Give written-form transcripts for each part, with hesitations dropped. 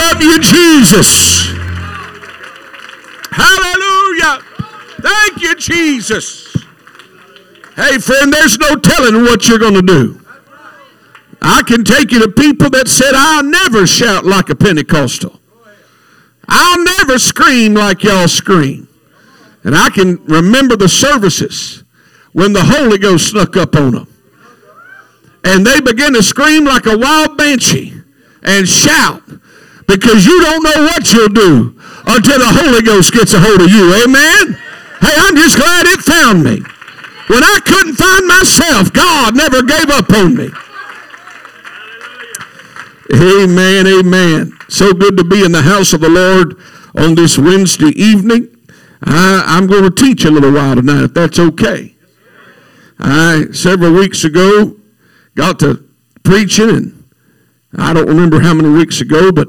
love you, Jesus. Hallelujah. Thank you, Jesus. Hey, friend, there's no telling what you're going to do. I can take you to people that said, I'll never shout like a Pentecostal. I'll never scream like y'all scream. And I can remember the services when the Holy Ghost snuck up on them. And they began to scream like a wild banshee and shout, because you don't know what you'll do until the Holy Ghost gets a hold of you. Amen? Hey, I'm just glad it found me. When I couldn't find myself, God never gave up on me. Amen, amen. So good to be in the house of the Lord on this Wednesday evening. I'm going to teach a little while tonight, if that's okay. I, several weeks ago, got to preaching, and I don't remember how many weeks ago, but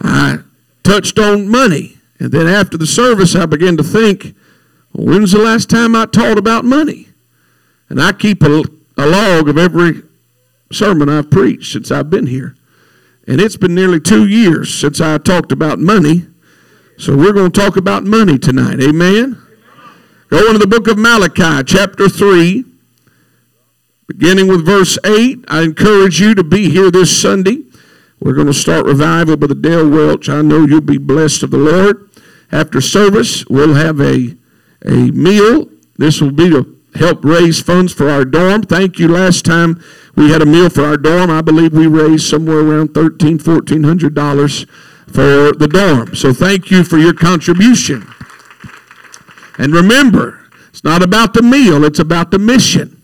I touched on money. And then after the service, I began to think, well, when's the last time I taught about money? And I keep a log of every sermon I've preached since I've been here. And it's been nearly 2 years since I talked about money. So we're going to talk about money tonight. Amen? Go into the book of Malachi, chapter 3. Beginning with verse 8, I encourage you to be here this Sunday. We're going to start revival by the Dale Welch. I know you'll be blessed of the Lord. After service, we'll have a meal. This will be to help raise funds for our dorm. Thank you. Last time we had a meal for our dorm, I believe we raised somewhere around $1,300, $1,400 for the dorm. So thank you for your contribution. And remember, it's not about the meal, it's about the mission.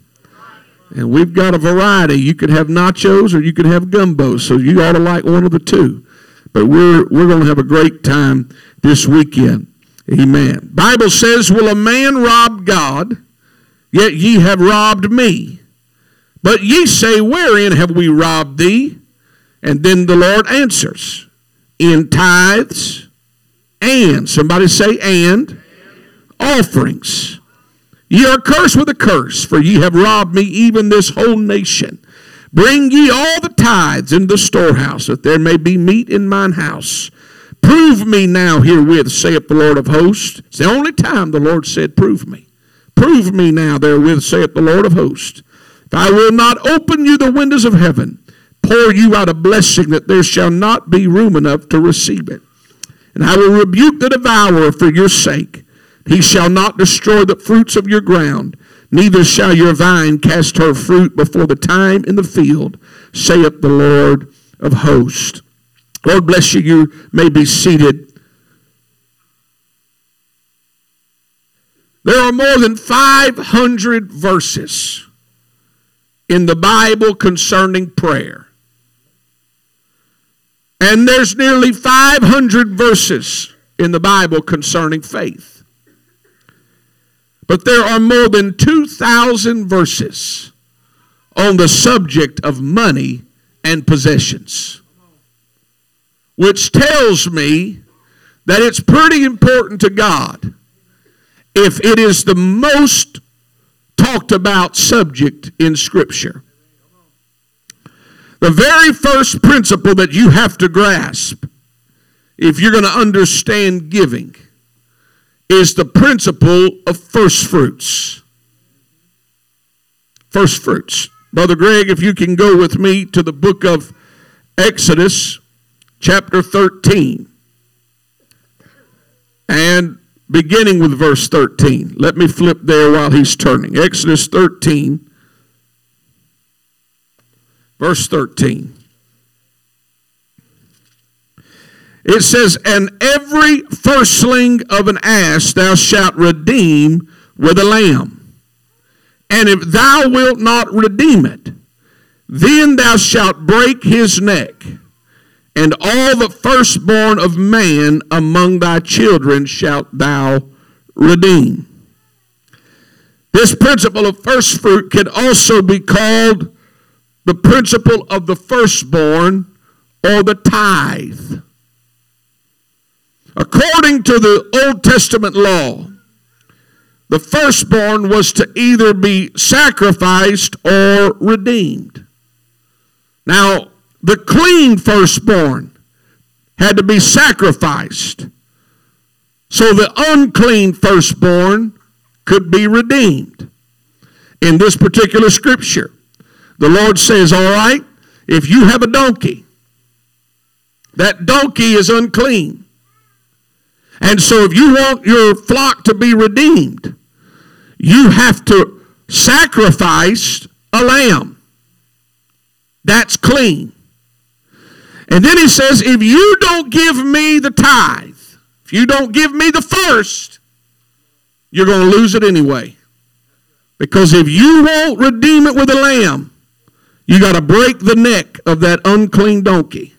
And we've got a variety. You could have nachos or you could have gumbo, so you ought to like one of the two. But we're going to have a great time this weekend. Amen. Bible says, will a man rob God? Yet ye have robbed me. But ye say, wherein have we robbed thee? And then the Lord answers, in tithes and, somebody say and, offerings. Ye are cursed with a curse, for ye have robbed me, even this whole nation. Bring ye all the tithes into the storehouse, that there may be meat in mine house. Prove me now herewith, saith the Lord of hosts. It's the only time the Lord said, prove me. Prove me now therewith, saith the Lord of hosts. If I will not open you the windows of heaven, pour you out a blessing, that there shall not be room enough to receive it. And I will rebuke the devourer for your sake. He shall not destroy the fruits of your ground, neither shall your vine cast her fruit before the time in the field, saith the Lord of hosts. Lord bless you. You may be seated. There are more than 500 verses in the Bible concerning prayer. And there's nearly 500 verses in the Bible concerning faith. But there are more than 2,000 verses on the subject of money and possessions, which tells me that it's pretty important to God if it is the most talked about subject in Scripture. The very first principle that you have to grasp if you're going to understand giving is the principle of first fruits. First fruits. Brother Greg, if you can go with me to the book of Exodus, chapter 13, and beginning with verse 13. Let me flip there while he's turning. Exodus 13, verse 13. It says, and every firstling of an ass thou shalt redeem with a lamb. And if thou wilt not redeem it, then thou shalt break his neck. And all the firstborn of man among thy children shalt thou redeem. This principle of first fruit can also be called the principle of the firstborn or the tithe. According to the Old Testament law, the firstborn was to either be sacrificed or redeemed. Now, the clean firstborn had to be sacrificed so the unclean firstborn could be redeemed. In this particular scripture, the Lord says, all right, if you have a donkey, that donkey is unclean. And so if you want your flock to be redeemed, you have to sacrifice a lamb. That's clean. And then he says, if you don't give me the tithe, if you don't give me the first, you're going to lose it anyway. Because if you won't redeem it with a lamb, you got to break the neck of that unclean donkey.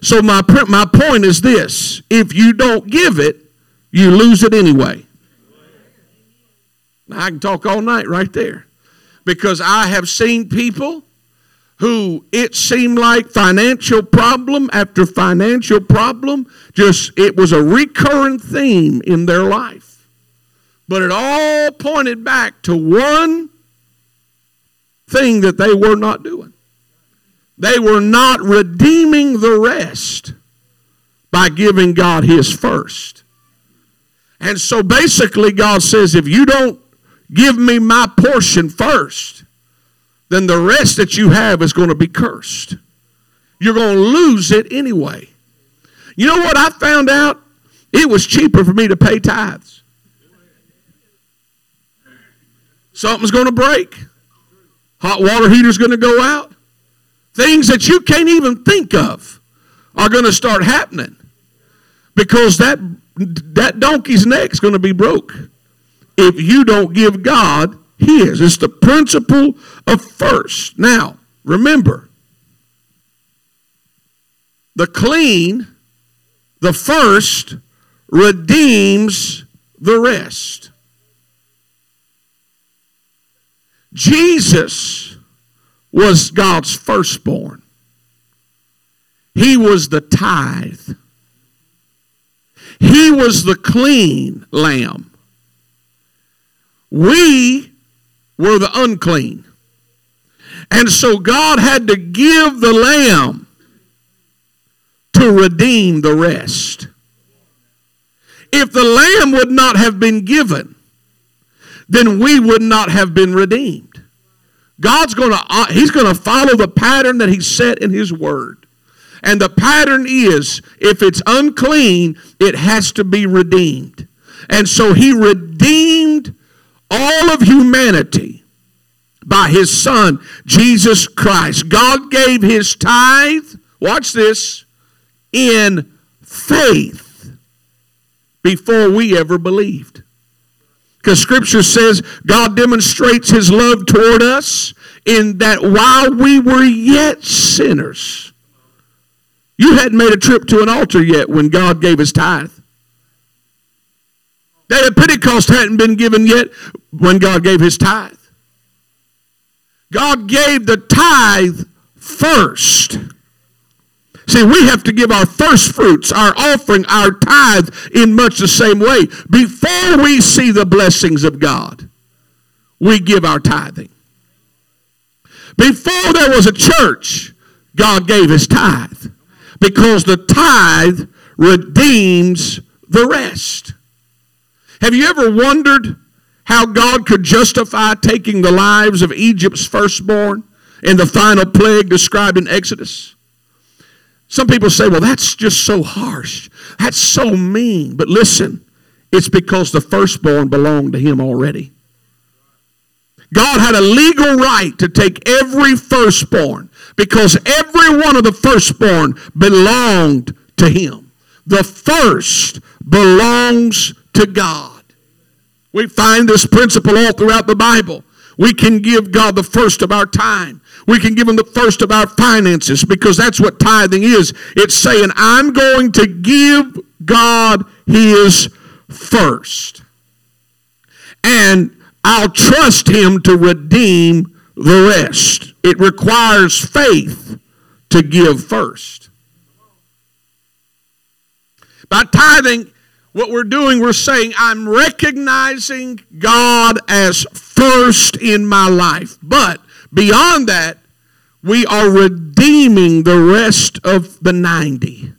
So my point is this. If you don't give it, you lose it anyway. I can talk all night right there. Because I have seen people who it seemed like financial problem after financial problem, just it was a recurring theme in their life. But it all pointed back to one thing that they were not doing. They were not redeeming the rest by giving God his first. And so basically God says, if you don't give me my portion first, then the rest that you have is going to be cursed. You're going to lose it anyway. You know what I found out? It was cheaper for me to pay tithes. Something's going to break. Hot water heater's going to go out. Things that you can't even think of are going to start happening because that donkey's neck's going to be broke if you don't give God his. It's the principle of first. Now, remember, the clean, the first, redeems the rest. Jesus was God's firstborn. He was the tithe. He was the clean lamb. We were the unclean. And so God had to give the lamb to redeem the rest. If the lamb would not have been given, then we would not have been redeemed. He's going to follow the pattern that he set in his word. And the pattern is, if it's unclean, it has to be redeemed. And so he redeemed all of humanity by his son, Jesus Christ. God gave his tithe, watch this, in faith before we ever believed. Because scripture says God demonstrates his love toward us in that while we were yet sinners. You hadn't made a trip to an altar yet when God gave his tithe. Day of Pentecost hadn't been given yet when God gave his tithe. God gave the tithe first. See, we have to give our first fruits, our offering, our tithe in much the same way. Before we see the blessings of God, we give our tithing. Before there was a church, God gave his tithe because the tithe redeems the rest. Have you ever wondered how God could justify taking the lives of Egypt's firstborn in the final plague described in Exodus? Some people say, well, that's just so harsh. That's so mean. But listen, it's because the firstborn belonged to him already. God had a legal right to take every firstborn because every one of the firstborn belonged to him. The first belongs to God. We find this principle all throughout the Bible. We can give God the first of our time. We can give him the first of our finances because that's what tithing is. It's saying, I'm going to give God his first. And I'll trust him to redeem the rest. It requires faith to give first. By tithing, what we're doing, we're saying, I'm recognizing God as first in my life. But beyond that, we are redeeming the rest of the 90.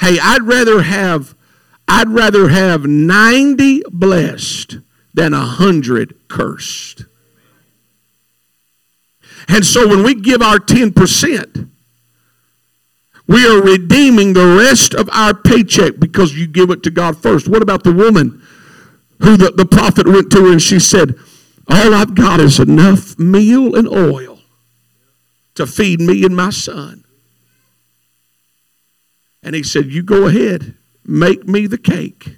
Hey, I'd rather have 90 blessed than 100 cursed. And so when we give our 10%, we are redeeming the rest of our paycheck because you give it to God first. What about the woman who the prophet went to and she said, all I've got is enough meal and oil to feed me and my son. And he said, you go ahead, make me the cake.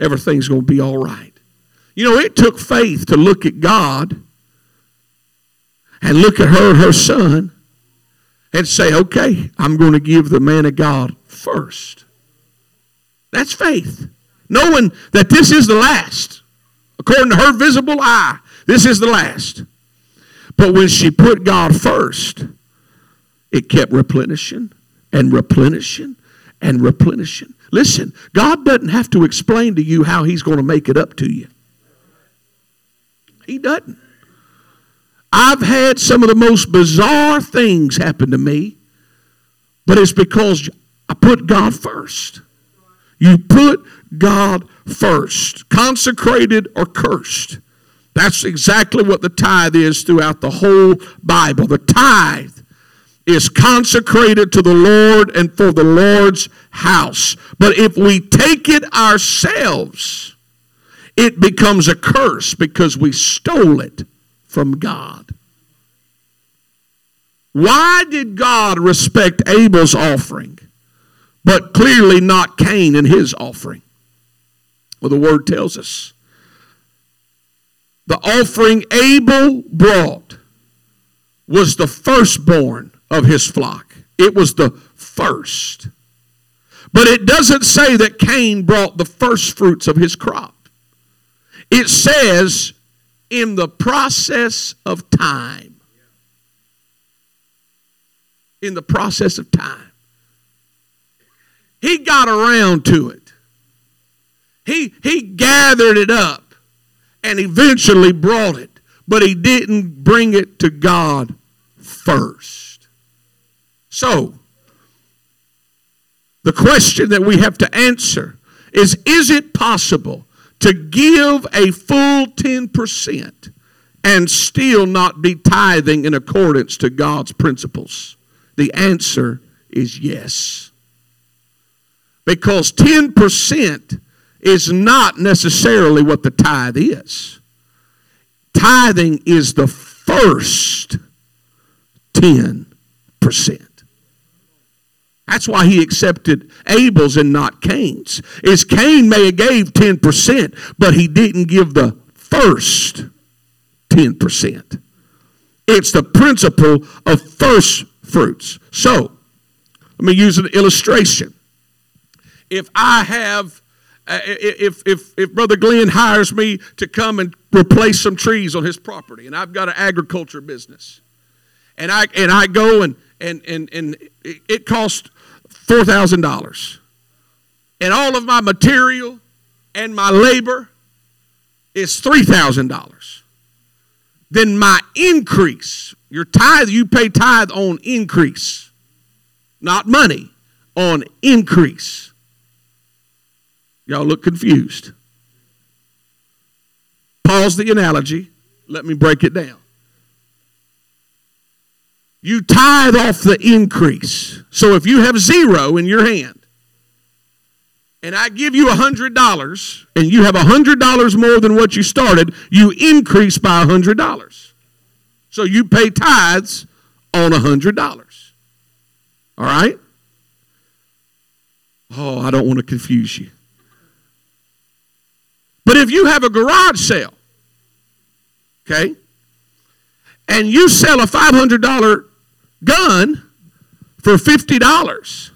Everything's going to be all right. You know, it took faith to look at God and look at her and her son and say, okay, I'm going to give the man of God first. That's faith. Knowing that this is the last. According to her visible eye, this is the last. But when she put God first, it kept replenishing and replenishing and replenishing. Listen, God doesn't have to explain to you how he's going to make it up to you. He doesn't. I've had some of the most bizarre things happen to me, but it's because I put God first. You put God first, consecrated or cursed. That's exactly what the tithe is throughout the whole Bible. The tithe is consecrated to the Lord and for the Lord's house. But if we take it ourselves, it becomes a curse because we stole it from God. Why did God respect Abel's offering, but clearly not Cain and his offering? Well, the word tells us. The offering Abel brought was the firstborn of his flock. It was the first. But it doesn't say that Cain brought the first fruits of his crop. It says, in the process of time. In the process of time. He got around to it. He gathered it up and eventually brought it, but he didn't bring it to God first. So, the question that we have to answer is it possible to give a full 10% and still not be tithing in accordance to God's principles? The answer is yes. Because 10% is not necessarily what the tithe is. Tithing is the first 10%. That's why he accepted Abel's and not Cain's. Is Cain may have gave 10%, but he didn't give the first 10%. It's the principle of first fruits. So, let me use an illustration. If I have, if Brother Glenn hires me to come and replace some trees on his property, and I've got an agriculture business, and I go and it costs $4,000. And all of my material and my labor is $3,000. Then my increase, your tithe, you pay tithe on increase, not money, on increase. Y'all look confused. Pause the analogy. Let me break it down. You tithe off the increase. So if you have zero in your hand, and I give you $100, and you have $100 more than what you started, you increase by $100. So you pay tithes on $100. All right? Oh, I don't want to confuse you. But if you have a garage sale, okay, and you sell a $500 gun for $50.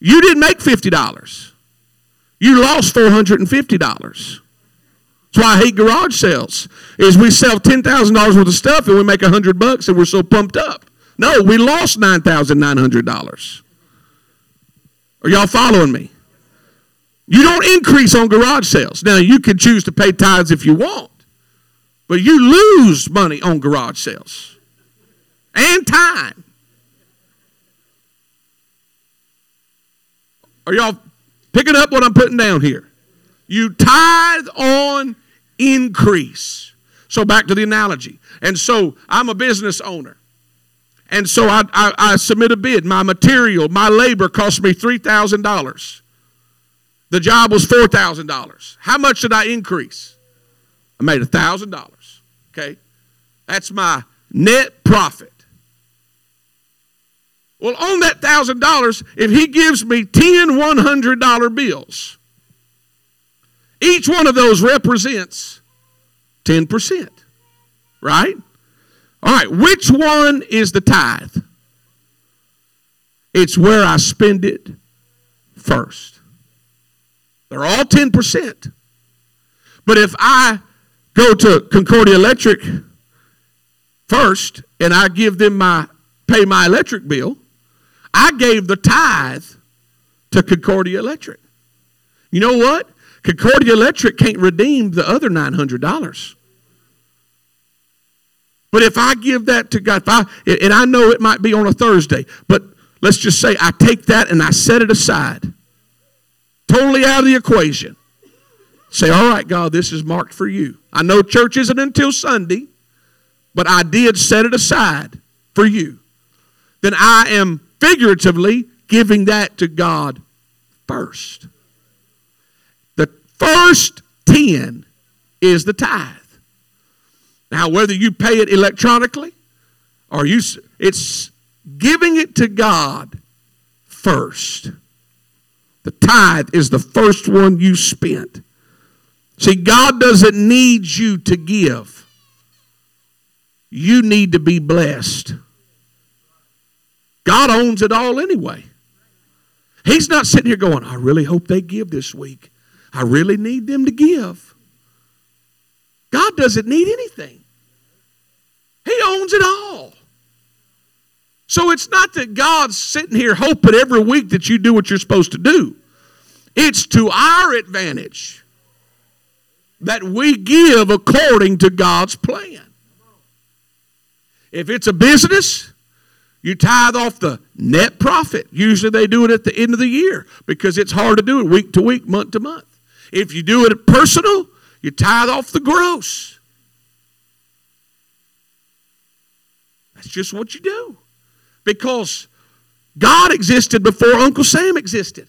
You didn't make $50. You lost $450. That's why I hate garage sales. Is we sell $10,000 worth of stuff and we make $100 and we're so pumped up. No, we lost $9,900. Are y'all following me? You don't increase on garage sales. Now you can choose to pay tithes if you want, but you lose money on garage sales and time. Are y'all picking up what I'm putting down here? You tithe on increase. So back to the analogy. And so I'm a business owner. And so I submit a bid. My material, my labor cost me $3,000. The job was $4,000. How much did I increase? I made $1,000. Okay? That's my net profit. Well, on that $1,000, if he gives me 10 $100 bills, each one of those represents 10%, right? All right, which one is the tithe? It's where I spend it first. They're all 10%. But if I go to Concordia Electric first and I give them pay my electric bill, I gave the tithe to Concordia Electric. You know what? Concordia Electric can't redeem the other $900. But if I give that to God, and I know it might be on a Thursday, but let's just say I take that and I set it aside, totally out of the equation. Say, all right, God, this is marked for you. I know church isn't until Sunday, but I did set it aside for you. Then I am figuratively giving that to God first. First 10 is the tithe. Now, whether you pay it electronically or it's giving it to God first. The tithe is the first one you spent. See, God doesn't need you to give. You need to be blessed. God owns it all anyway. He's not sitting here going, I really hope they give this week. I really need them to give. God doesn't need anything. He owns it all. So it's not that God's sitting here hoping every week that you do what you're supposed to do. It's to our advantage that we give according to God's plan. If it's a business, you tithe off the net profit. Usually they do it at the end of the year because it's hard to do it week to week, month to month. If you do it personal, you tithe off the gross. That's just what you do. Because God existed before Uncle Sam existed.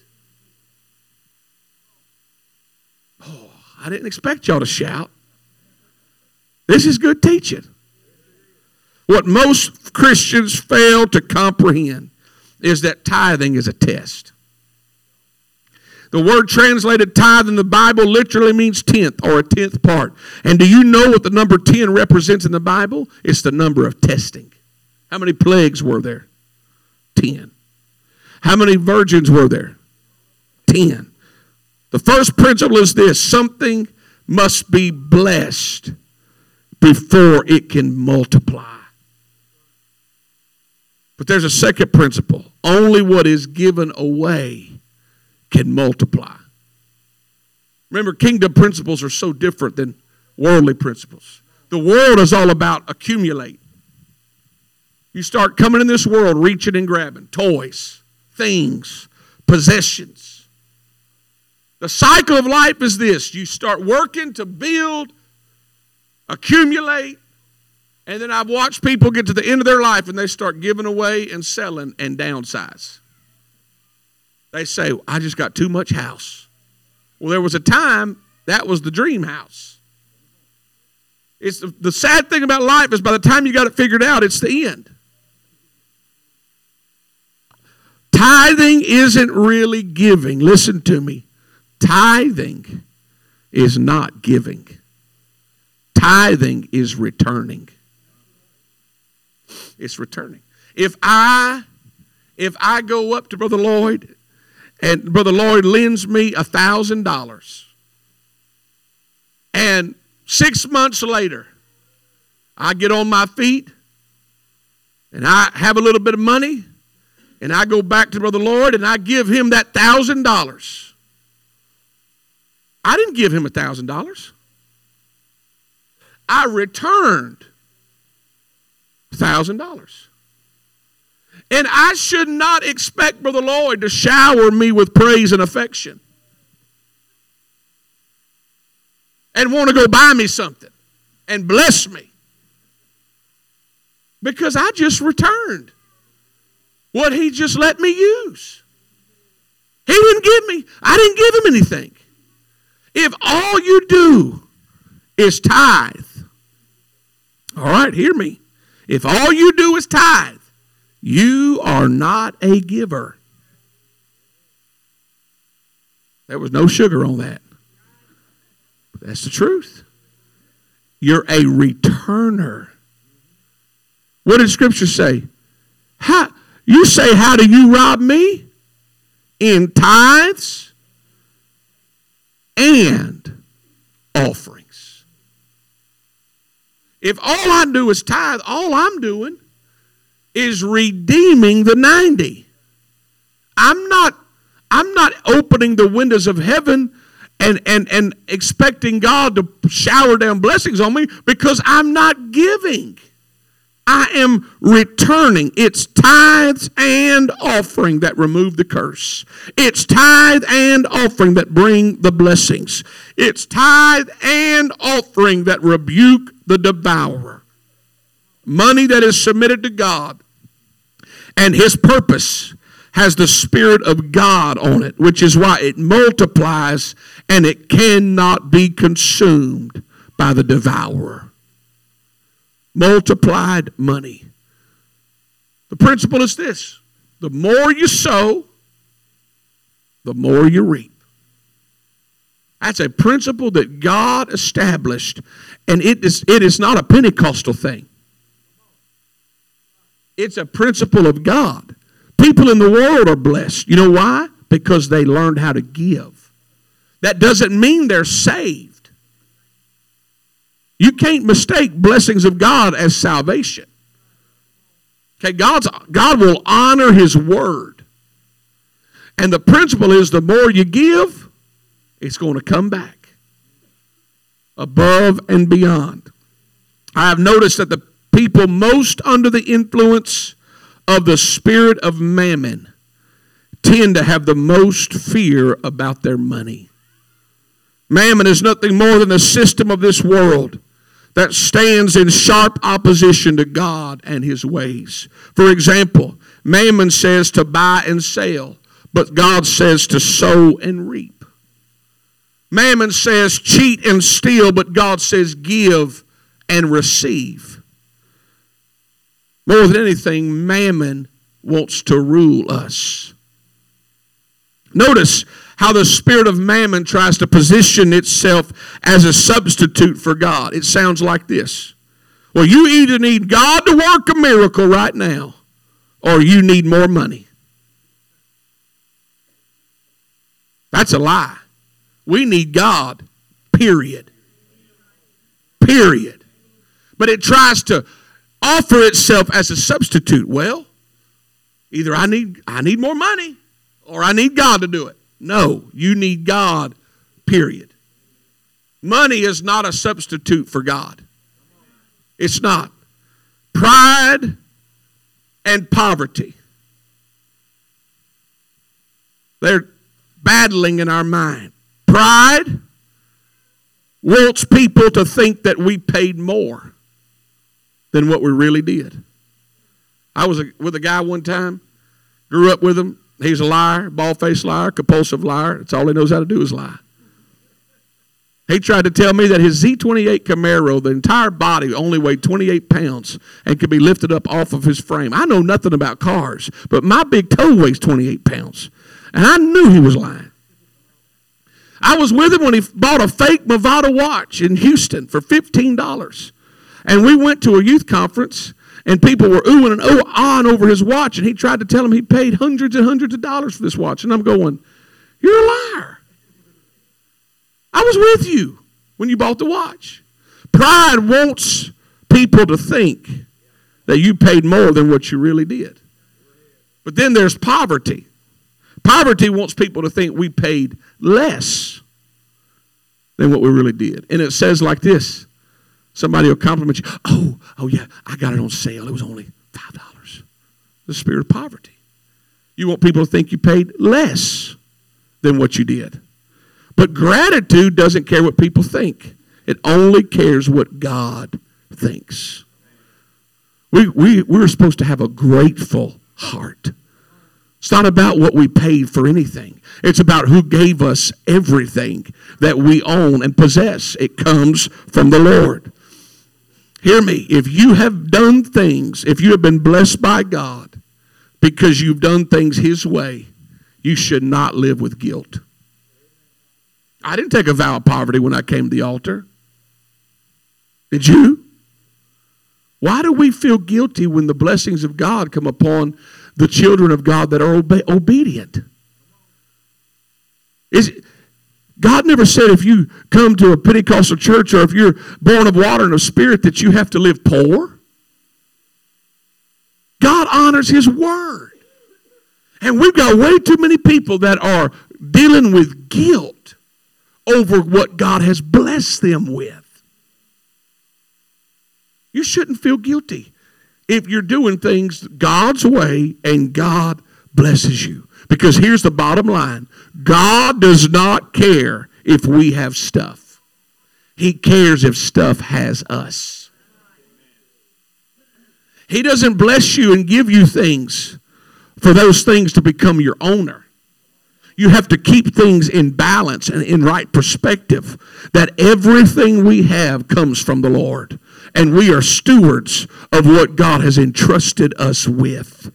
Oh, I didn't expect y'all to shout. This is good teaching. What most Christians fail to comprehend is that tithing is a test. The word translated tithe in the Bible literally means tenth or a tenth part. And do you know what the number 10 represents in the Bible? It's the number of testing. How many plagues were there? 10. How many virgins were there? 10. The first principle is this: something must be blessed before it can multiply. But there's a second principle. Only what is given away can multiply. Remember, kingdom principles are so different than worldly principles. The world is all about accumulate. You start coming in this world reaching and grabbing toys, things, possessions. The cycle of life is this: you start working to build, accumulate, and then I've watched people get to the end of their life and they start giving away and selling and downsize. They say, I just got too much house. Well, there was a time that was the dream house. It's the sad thing about life is by the time you got it figured out, it's the end. Tithing isn't really giving. Listen to me. Tithing is not giving. Tithing is returning. It's returning. If I go up to Brother Lloyd and Brother Lloyd lends me $1,000 and 6 months later I get on my feet and I have a little bit of money and I go back to Brother Lloyd and I give him that $1,000. I didn't give him $1,000. I returned $1,000. And I should not expect Brother Lloyd to shower me with praise and affection and want to go buy me something and bless me, because I just returned what he just let me use. He didn't give me, I didn't give him anything. If all you do is tithe, all right, hear me. If all you do is tithe, you are not a giver. There was no sugar on that. But that's the truth. You're a returner. What did Scripture say? How, you say, how do you rob me? In tithes and offerings. If all I do is tithe, all I'm doing is redeeming the 90. I'm not opening the windows of heaven and expecting God to shower down blessings on me, because I'm not giving. I am returning. It's tithes and offering that remove the curse. It's tithe and offering that bring the blessings. It's tithe and offering that rebuke the devourer. Money that is submitted to God and his purpose has the Spirit of God on it, which is why it multiplies and it cannot be consumed by the devourer. Multiplied money. The principle is this: the more you sow, the more you reap. That's a principle that God established, and it is not a Pentecostal thing. It's a principle of God. People in the world are blessed. You know why? Because they learned how to give. That doesn't mean they're saved. You can't mistake blessings of God as salvation. Okay, God will honor his word. And the principle is the more you give, it's going to come back above and beyond. I have noticed that the people most under the influence of the spirit of mammon tend to have the most fear about their money. Mammon is nothing more than a system of this world that stands in sharp opposition to God and his ways. For example, mammon says to buy and sell, but God says to sow and reap. Mammon says cheat and steal, but God says give and receive. More than anything, mammon wants to rule us. Notice how the spirit of mammon tries to position itself as a substitute for God. It sounds like this. Well, you either need God to work a miracle right now, or you need more money. That's a lie. We need God, period. Period. But it tries to offer itself as a substitute. Well, either I need more money, or I need God to do it. No, you need God, period. Money is not a substitute for God. It's not. Pride and poverty, they're battling in our mind. Pride wants people to think that we paid more than what we really did. I was with a guy one time, grew up with him. He's a liar, bald-faced liar, compulsive liar. That's all he knows how to do is lie. He tried to tell me that his Z28 Camaro, the entire body, only weighed 28 pounds and could be lifted up off of his frame. I know nothing about cars, but my big toe weighs 28 pounds. And I knew he was lying. I was with him when he bought a fake Movado watch in Houston for $15. And we went to a youth conference, and people were oohing and ahhing over his watch, and he tried to tell him he paid hundreds and hundreds of dollars for this watch. And I'm going, you're a liar. I was with you when you bought the watch. Pride wants people to think that you paid more than what you really did. But then there's poverty. Poverty wants people to think we paid less than what we really did. And it says like this. Somebody will compliment you. Oh, yeah, I got it on sale. It was only $5. the spirit of poverty. You want people to think you paid less than what you did. But gratitude doesn't care what people think. It only cares what God thinks. We're supposed to have a grateful heart. It's not about what we paid for anything. It's about who gave us everything that we own and possess. It comes from the Lord. Hear me. If you have done things, if you have been blessed by God because you've done things His way, you should not live with guilt. I didn't take a vow of poverty when I came to the altar. Did you? Why do we feel guilty when the blessings of God come upon the children of God that are obedient? God never said if you come to a Pentecostal church or if you're born of water and of spirit that you have to live poor. God honors His word. And we've got way too many people that are dealing with guilt over what God has blessed them with. You shouldn't feel guilty if you're doing things God's way and God blesses you. Because here's the bottom line. God does not care if we have stuff. He cares if stuff has us. He doesn't bless you and give you things for those things to become your owner. You have to keep things in balance and in right perspective, that everything we have comes from the Lord. And we are stewards of what God has entrusted us with.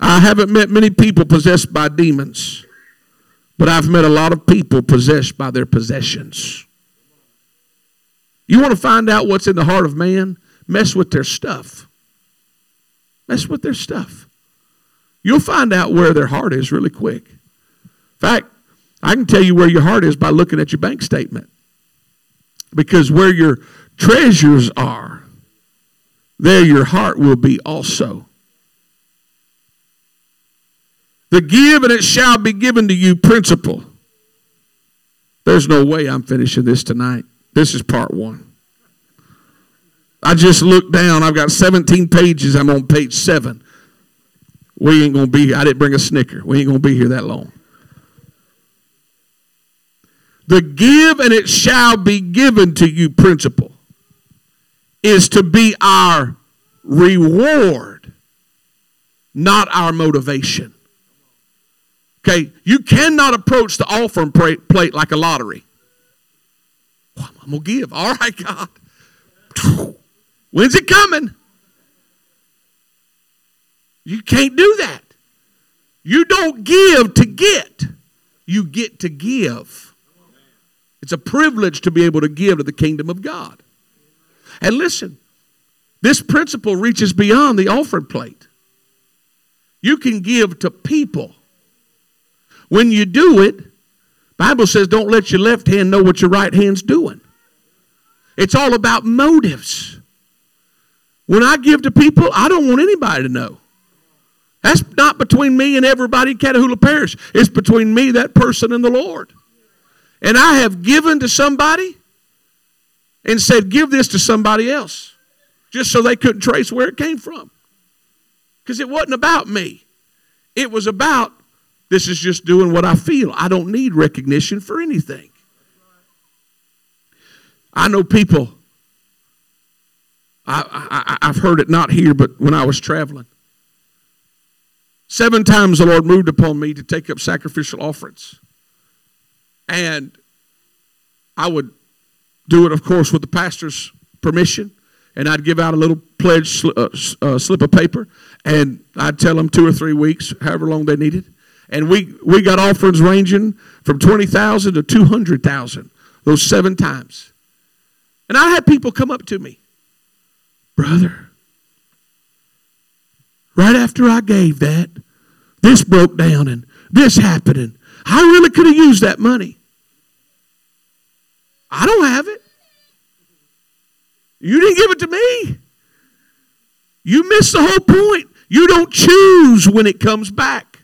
I haven't met many people possessed by demons, but I've met a lot of people possessed by their possessions. You want to find out what's in the heart of man? Mess with their stuff. Mess with their stuff. You'll find out where their heart is really quick. In fact, I can tell you where your heart is by looking at your bank statement. Because where your treasures are, there your heart will be also. The give and it shall be given to you principle. There's no way I'm finishing this tonight. This is part one. I just looked down. I've got 17 pages. I'm on page 7. We ain't going to be here. I didn't bring a Snicker. We ain't going to be here that long. The give and it shall be given to you principle is to be our reward, not our motivation. Okay, you cannot approach the offering plate like a lottery. Well, I'm going to give. All right, God. When's it coming? You can't do that. You don't give to get. You get to give. It's a privilege to be able to give to the kingdom of God. And listen, this principle reaches beyond the offering plate. You can give to people. When you do it, Bible says don't let your left hand know what your right hand's doing. It's all about motives. When I give to people, I don't want anybody to know. That's not between me and everybody in Catahoula Parish. It's between me, that person, and the Lord. And I have given to somebody and said, give this to somebody else, just so they couldn't trace where it came from. Because it wasn't about me. It was about, this is just doing what I feel. I don't need recognition for anything. I know people, I've heard it not here, but when I was traveling. 7 times the Lord moved upon me to take up sacrificial offerings. And I would do it, of course, with the pastor's permission. And I'd give out a little pledge slip of paper. And I'd tell them 2 or 3 weeks, however long they needed. And we got offerings ranging from 20,000 to 200,000, those 7 times. And I had people come up to me. Brother, right after I gave that, this broke down and this happened and I really could have used that money. I don't have it. You didn't give it to me. You missed the whole point. You don't choose when it comes back.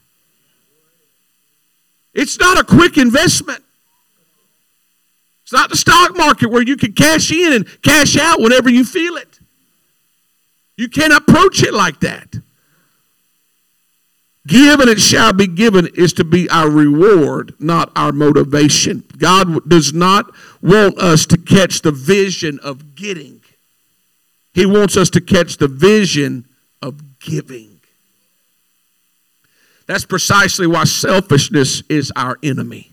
It's not a quick investment. It's not the stock market where you can cash in and cash out whenever you feel it. You can't approach it like that. Give and it shall be given is to be our reward, not our motivation. God does not want us to catch the vision of getting. He wants us to catch the vision of giving. That's precisely why selfishness is our enemy.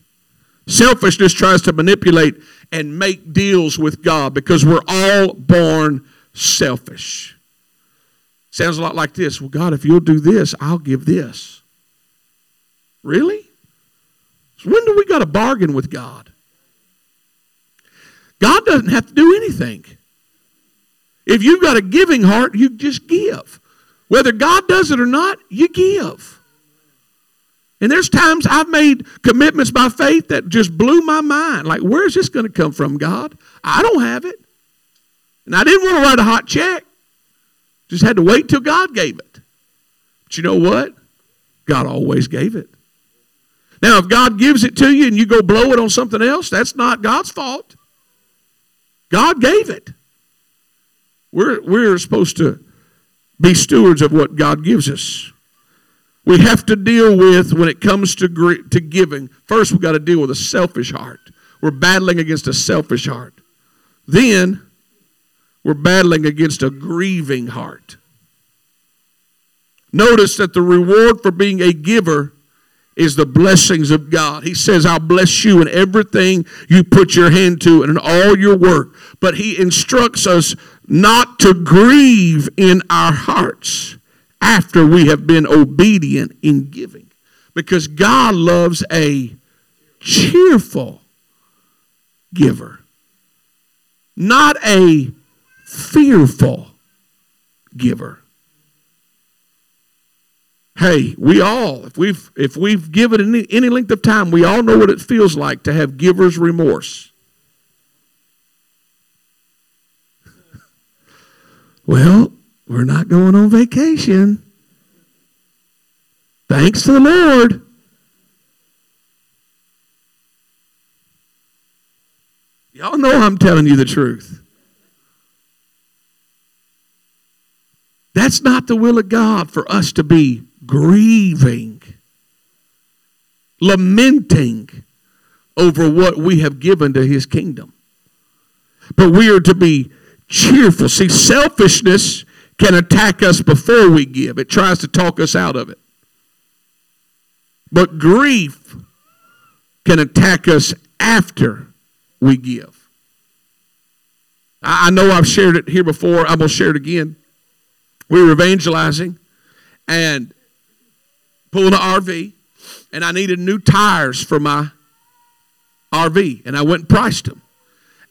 Selfishness tries to manipulate and make deals with God because we're all born selfish. Sounds a lot like this. Well, God, if you'll do this, I'll give this. Really? So when do we got to bargain with God? God doesn't have to do anything. If you've got a giving heart, you just give. Whether God does it or not, you give. And there's times I've made commitments by faith that just blew my mind. Like, where's this going to come from, God? I don't have it. And I didn't want to write a hot check. Just had to wait till God gave it. But you know what? God always gave it. Now, if God gives it to you and you go blow it on something else, that's not God's fault. God gave it. We're supposed to be stewards of what God gives us. We have to deal with, when it comes to giving, first we've got to deal with a selfish heart. We're battling against a selfish heart. Then we're battling against a grieving heart. Notice that the reward for being a giver is the blessings of God. He says, I'll bless you in everything you put your hand to and in all your work. But he instructs us not to grieve in our hearts after we have been obedient in giving. Because God loves a cheerful giver, not a fearful giver. Hey, we all, if we've given any length of time, we all know what it feels like to have giver's remorse. Well, we're not going on vacation. Thanks to the Lord. Y'all know I'm telling you the truth. That's not the will of God for us to be grieving, lamenting over what we have given to his kingdom. But we are to be cheerful. See, selfishness can attack us before we give. It tries to talk us out of it. But grief can attack us after we give. I know I've shared it here before. I'm going to share it again. We were evangelizing and pulling an RV, and I needed new tires for my RV, and I went and priced them.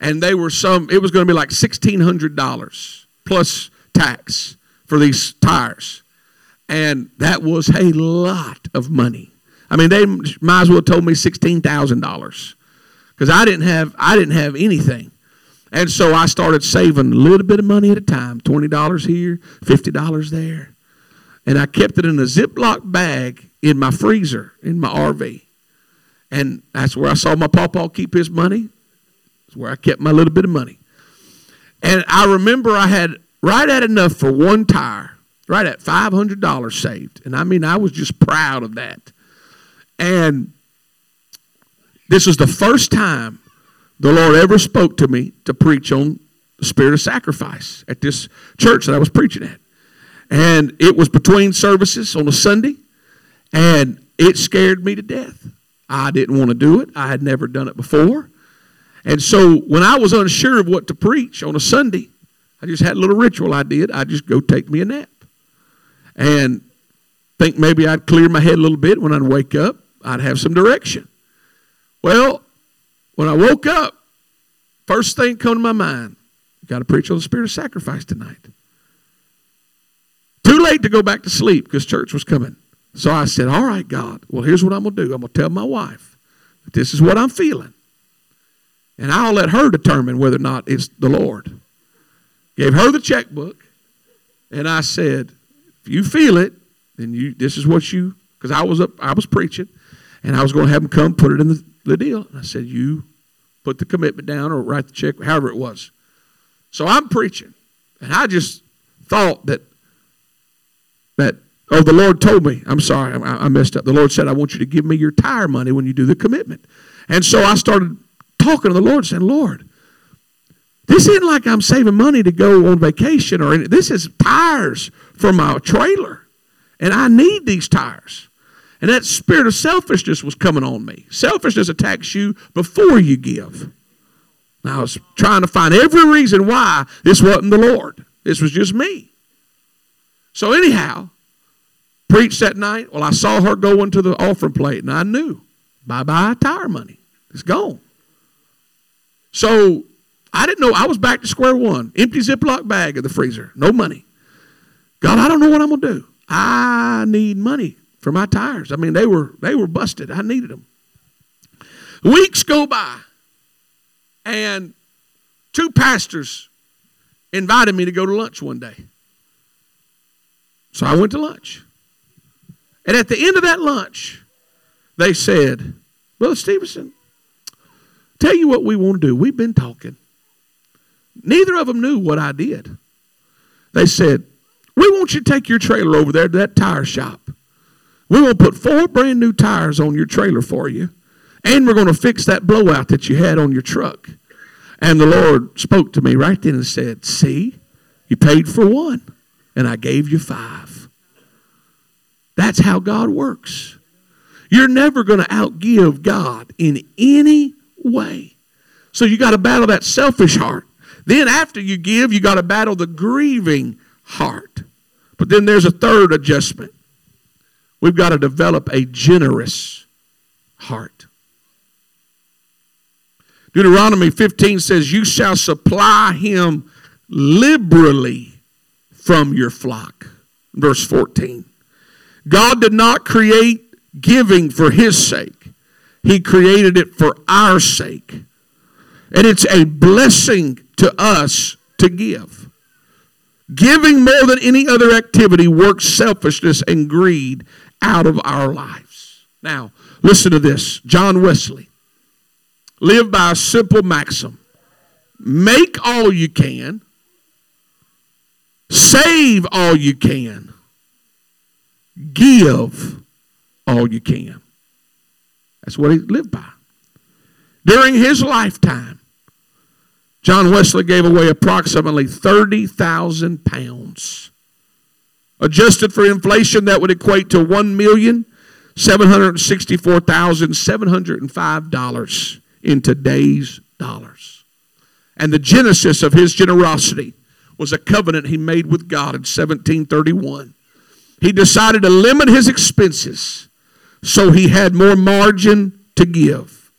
And they were it was going to be like $1,600 plus tax for these tires. And that was a lot of money. I mean, they might as well told me $16,000 because I didn't have anything. And so I started saving a little bit of money at a time, $20 here, $50 there. And I kept it in a Ziploc bag in my freezer, in my RV. And that's where I saw my pawpaw keep his money. That's where I kept my little bit of money. And I remember I had right at enough for one tire, right at $500 saved. And I mean, I was just proud of that. And this was the first time the Lord ever spoke to me to preach on the spirit of sacrifice at this church that I was preaching at. And it was between services on a Sunday, and it scared me to death. I didn't want to do it. I had never done it before. And so when I was unsure of what to preach on a Sunday, I just had a little ritual I did. I'd just go take me a nap and think maybe I'd clear my head a little bit. When I'd wake up, I'd have some direction. Well, when I woke up, first thing come to my mind, got to preach on the spirit of sacrifice tonight. Too late to go back to sleep because church was coming. So I said, all right, God, well, here's what I'm going to do. I'm going to tell my wife that this is what I'm feeling. And I'll let her determine whether or not it's the Lord. Gave her the checkbook, and I said, if you feel it, then this is what you, because I was preaching, and I was going to have them come put it in the deal. And I said, you put the commitment down or write the check, however it was. So I'm preaching, and I just thought that oh, the Lord told me. I'm sorry, I messed up. The Lord said, I want you to give me your tire money when you do the commitment. And so I started talking to the Lord, saying, Lord, this isn't like I'm saving money to go on vacation or anything. This is tires for my trailer, and I need these tires. And that spirit of selfishness was coming on me. Selfishness attacks you before you give. And I was trying to find every reason why this wasn't the Lord. This was just me. So anyhow, preached that night. Well, I saw her going to the offering plate, and I knew, bye-bye tire money. It's gone. So I didn't know. I was back to square one. Empty Ziploc bag in the freezer. No money. God, I don't know what I'm going to do. I need money for my tires. I mean, they were busted. I needed them. Weeks go by, and two pastors invited me to go to lunch one day. So I went to lunch. And at the end of that lunch, they said, Brother Stevenson, tell you what we want to do. We've been talking. Neither of them knew what I did. They said, we want you to take your trailer over there to that tire shop. We're going to put 4 brand new tires on your trailer for you. And we're going to fix that blowout that you had on your truck. And the Lord spoke to me right then and said, see, you paid for 1, and I gave you 5. That's how God works. You're never going to outgive God in any way. So you got to battle that selfish heart. Then after you give, you got to battle the grieving heart. But then there's a third adjustment. We've got to develop a generous heart. Deuteronomy 15 says, you shall supply him liberally from your flock. Verse 14. God did not create giving for his sake. He created it for our sake. And it's a blessing to us to give. Giving more than any other activity works selfishness and greed out of our lives. Now, listen to this. John Wesley lived by a simple maxim. Make all you can. Save all you can. Give all you can. That's what he lived by. During his lifetime, John Wesley gave away approximately 30,000 pounds. Adjusted for inflation, that would equate to $1,764,705 in today's dollars. And the genesis of his generosity was a covenant he made with God in 1731. He decided to limit his expenses so he had more margin to give.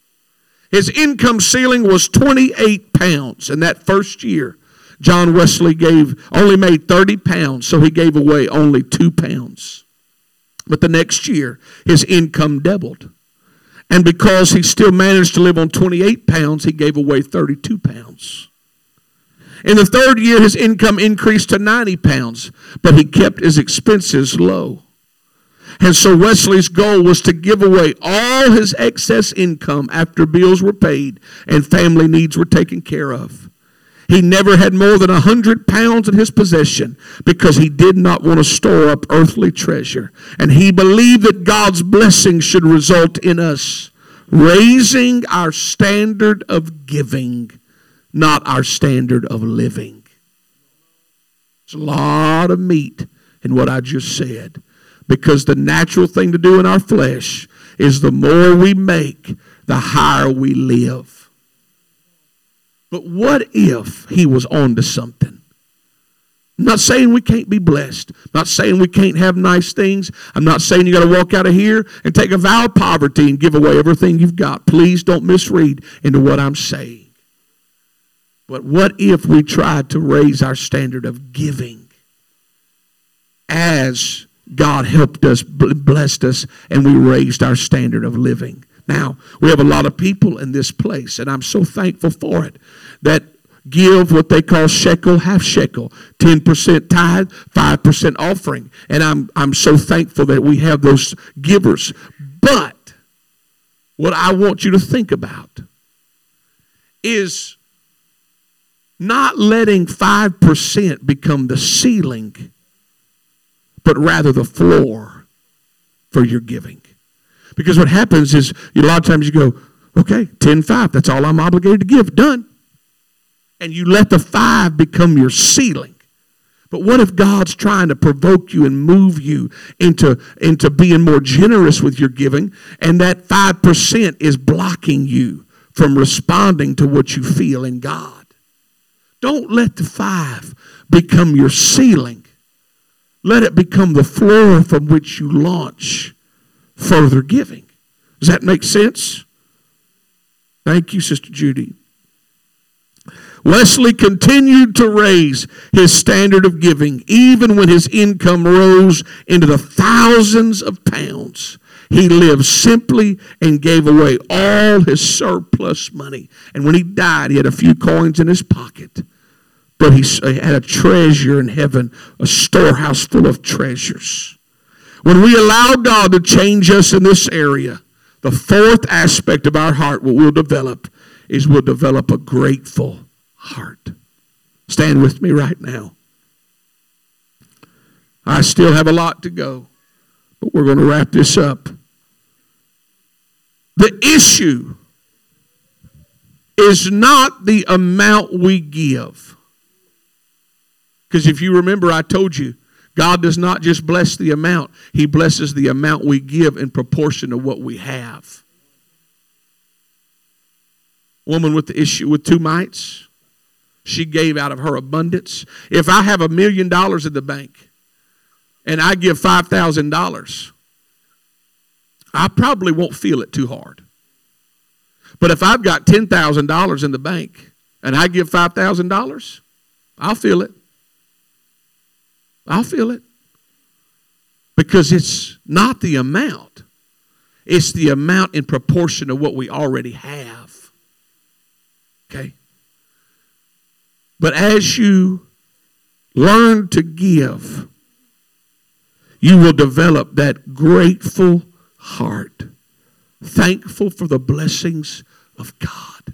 His income ceiling was 28 pounds. In that first year, John Wesley only made 30 pounds, so he gave away only 2 pounds. But the next year, his income doubled. And because he still managed to live on 28 pounds, he gave away 32 pounds. In the third year, his income increased to 90 pounds, but he kept his expenses low. And so Wesley's goal was to give away all his excess income after bills were paid and family needs were taken care of. He never had more than 100 pounds in his possession because he did not want to store up earthly treasure. And he believed that God's blessing should result in us raising our standard of giving, not our standard of living. There's a lot of meat in what I just said. Because the natural thing to do in our flesh is the more we make, the higher we live. But what if he was on to something? I'm not saying we can't be blessed. I'm not saying we can't have nice things. I'm not saying you got to walk out of here and take a vow of poverty and give away everything you've got. Please don't misread into what I'm saying. But what if we tried to raise our standard of giving as God helped us, blessed us, and we raised our standard of living. Now, we have a lot of people in this place, and I'm so thankful for it, that give what they call shekel, half shekel, 10% tithe, 5% offering. And I'm so thankful that we have those givers. But what I want you to think about is Not letting 5% become the ceiling, but rather the floor for your giving. Because what happens is a lot of times you go, okay, 10-5, that's all I'm obligated to give, done. And you let the 5 become your ceiling. But what if God's trying to provoke you and move you into being more generous with your giving, and that 5% is blocking you from responding to what you feel in God? Don't let the 5 become your ceiling. Let it become the floor from which you launch further giving. Does that make sense? Thank you, Sister Judy. Wesley continued to raise his standard of giving. Even when his income rose into the thousands of pounds, he lived simply and gave away all his surplus money. And when he died, he had a few coins in his pocket, but he had a treasure in heaven, a storehouse full of treasures. When we allow God to change us in this area, the fourth aspect of our heart, what we'll develop, is we'll develop a grateful heart. Stand with me right now. I still have a lot to go, but we're going to wrap this up. The issue is not the amount we give. Because if you remember, I told you, God does not just bless the amount. He blesses the amount we give in proportion to what we have. Woman with the issue with 2 mites, she gave out of her abundance. If I have $1 million in the bank and I give $5,000, I probably won't feel it too hard. But if I've got $10,000 in the bank and I give $5,000, I'll feel it. I'll feel it. Because it's not the amount. It's the amount in proportion to what we already have. Okay? But as you learn to give, you will develop that grateful heart, thankful for the blessings of God.